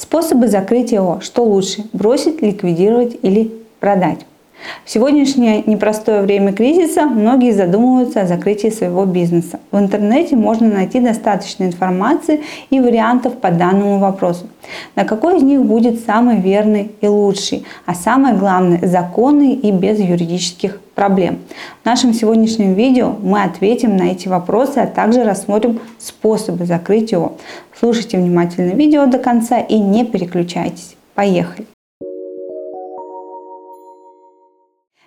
Способы закрытия ООО. Что лучше – бросить, ликвидировать или продать? В сегодняшнее непростое время кризиса многие задумываются о закрытии своего бизнеса. В интернете можно найти достаточно информации и вариантов по данному вопросу. На какой из них будет самый верный и лучший, а самое главное – законный и без юридических проблем. В нашем сегодняшнем видео мы ответим на эти вопросы, а также рассмотрим способы закрытия ООО. Слушайте внимательно видео до конца и не переключайтесь. Поехали!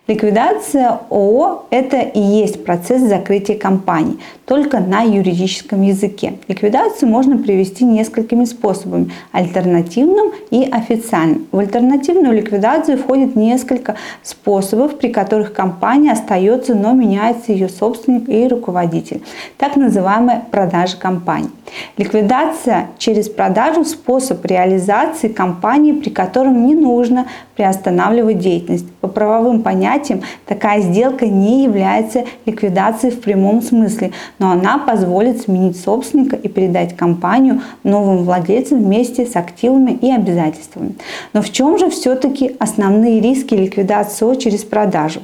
Ликвидация ООО – это и есть процесс закрытия компании, только на юридическом языке. Ликвидацию можно привести несколькими способами – альтернативным и официальным. В альтернативную ликвидацию входит несколько способов, при которых компания остается, но меняется ее собственник и руководитель. Так называемая продажа компании. Ликвидация через продажу – способ реализации компании, при котором не нужно приостанавливать деятельность. По правовым понятиям такая сделка не является ликвидацией в прямом смысле, но она позволит сменить собственника и передать компанию новым владельцам вместе с активами и обязательствами. Но в чем же все-таки основные риски ликвидации через продажу?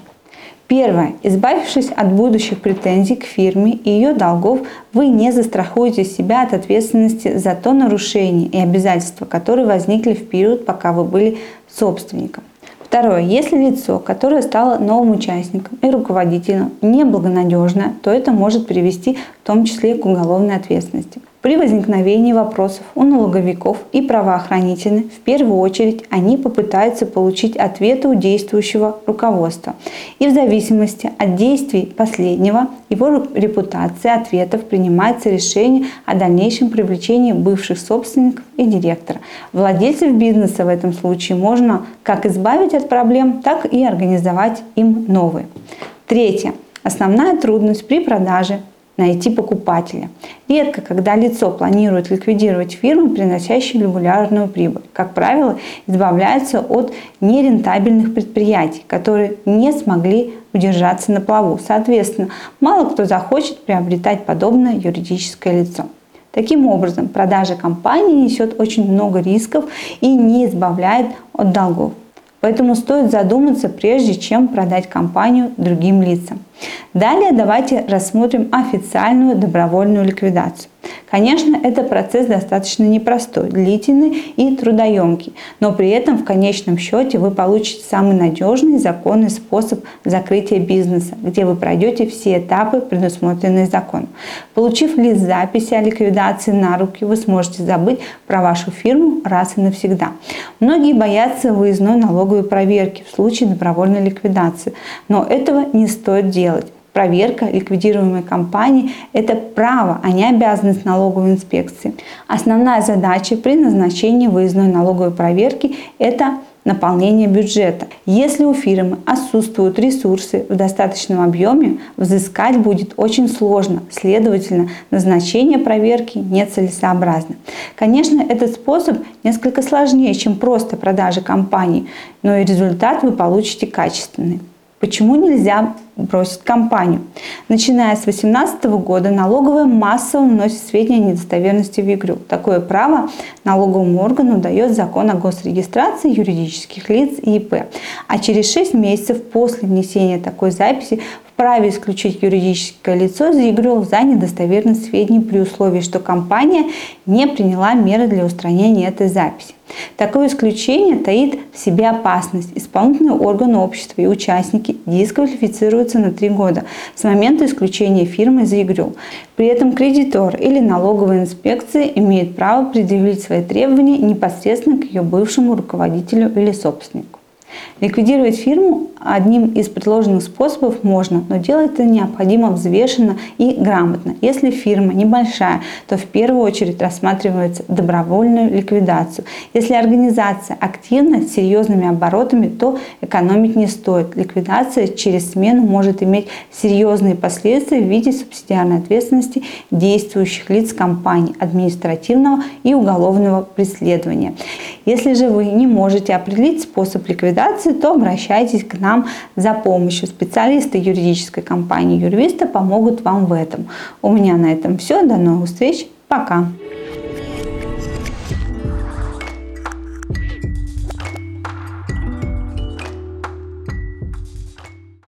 Первое. Избавившись от будущих претензий к фирме и ее долгов, вы не застрахуете себя от ответственности за то нарушение и обязательства, которые возникли в период, пока вы были собственником. Второе. Если лицо, которое стало новым участником и руководителем, неблагонадежно, то это может привести в том числе и к уголовной ответственности. При возникновении вопросов у налоговиков и правоохранителей в первую очередь они попытаются получить ответы у действующего руководства. И в зависимости от действий последнего, его репутации ответов принимается решение о дальнейшем привлечении бывших собственников и директора. Владельцев бизнеса в этом случае можно как избавить от проблем, так и организовать им новые. Третье. Основная трудность при продаже – найти покупателя. Редко, когда лицо планирует ликвидировать фирму, приносящую регулярную прибыль. Как правило, избавляется от нерентабельных предприятий, которые не смогли удержаться на плаву. Соответственно, мало кто захочет приобретать подобное юридическое лицо. Таким образом, продажа компании несет очень много рисков и не избавляет от долгов. Поэтому стоит задуматься, прежде чем продать компанию другим лицам. Далее давайте рассмотрим официальную добровольную ликвидацию. Конечно, это процесс достаточно непростой, длительный и трудоемкий, но при этом в конечном счете вы получите самый надежный и законный способ закрытия бизнеса, где вы пройдете все этапы, предусмотренные законом. Получив лист записи о ликвидации на руки, вы сможете забыть про вашу фирму раз и навсегда. Многие боятся выездной налоговой проверки в случае добровольной ликвидации, но этого не стоит делать. Проверка ликвидируемой компании – это право, а не обязанность налоговой инспекции. Основная задача при назначении выездной налоговой проверки – это наполнение бюджета. Если у фирмы отсутствуют ресурсы в достаточном объеме, взыскать будет очень сложно, следовательно, назначение проверки нецелесообразно. Конечно, этот способ несколько сложнее, чем просто продажа компании, но и результат вы получите качественный. Почему нельзя бросить компанию? Начиная с 2018 года налоговая массово вносит сведения о недостоверности в ЕГРЮЛ. Такое право налоговому органу дает закон о госрегистрации юридических лиц и ИП. А через 6 месяцев после внесения такой записи вправе исключить юридическое лицо из ЕГРЮЛ за недостоверность сведений при условии, что компания не приняла меры для устранения этой записи. Такое исключение таит в себе опасность. Исполнительные органы общества и участники дисквалифицируются на 3 года с момента исключения фирмы из ЕГРЮЛ. При этом кредитор или налоговая инспекция имеет право предъявить свои требования непосредственно к ее бывшему руководителю или собственнику. Ликвидировать фирму одним из предложенных способов можно, но делать это необходимо взвешенно и грамотно. Если фирма небольшая, то в первую очередь рассматривается добровольную ликвидацию. Если организация активна, с серьезными оборотами, то экономить не стоит. Ликвидация через смену может иметь серьезные последствия в виде субсидиарной ответственности действующих лиц компании, административного и уголовного преследования. Если же вы не можете определить способ ликвидации, то обращайтесь к нам за помощью. Специалисты юридической компании «Юрвиста» помогут вам в этом. У меня на этом все. До новых встреч. Пока.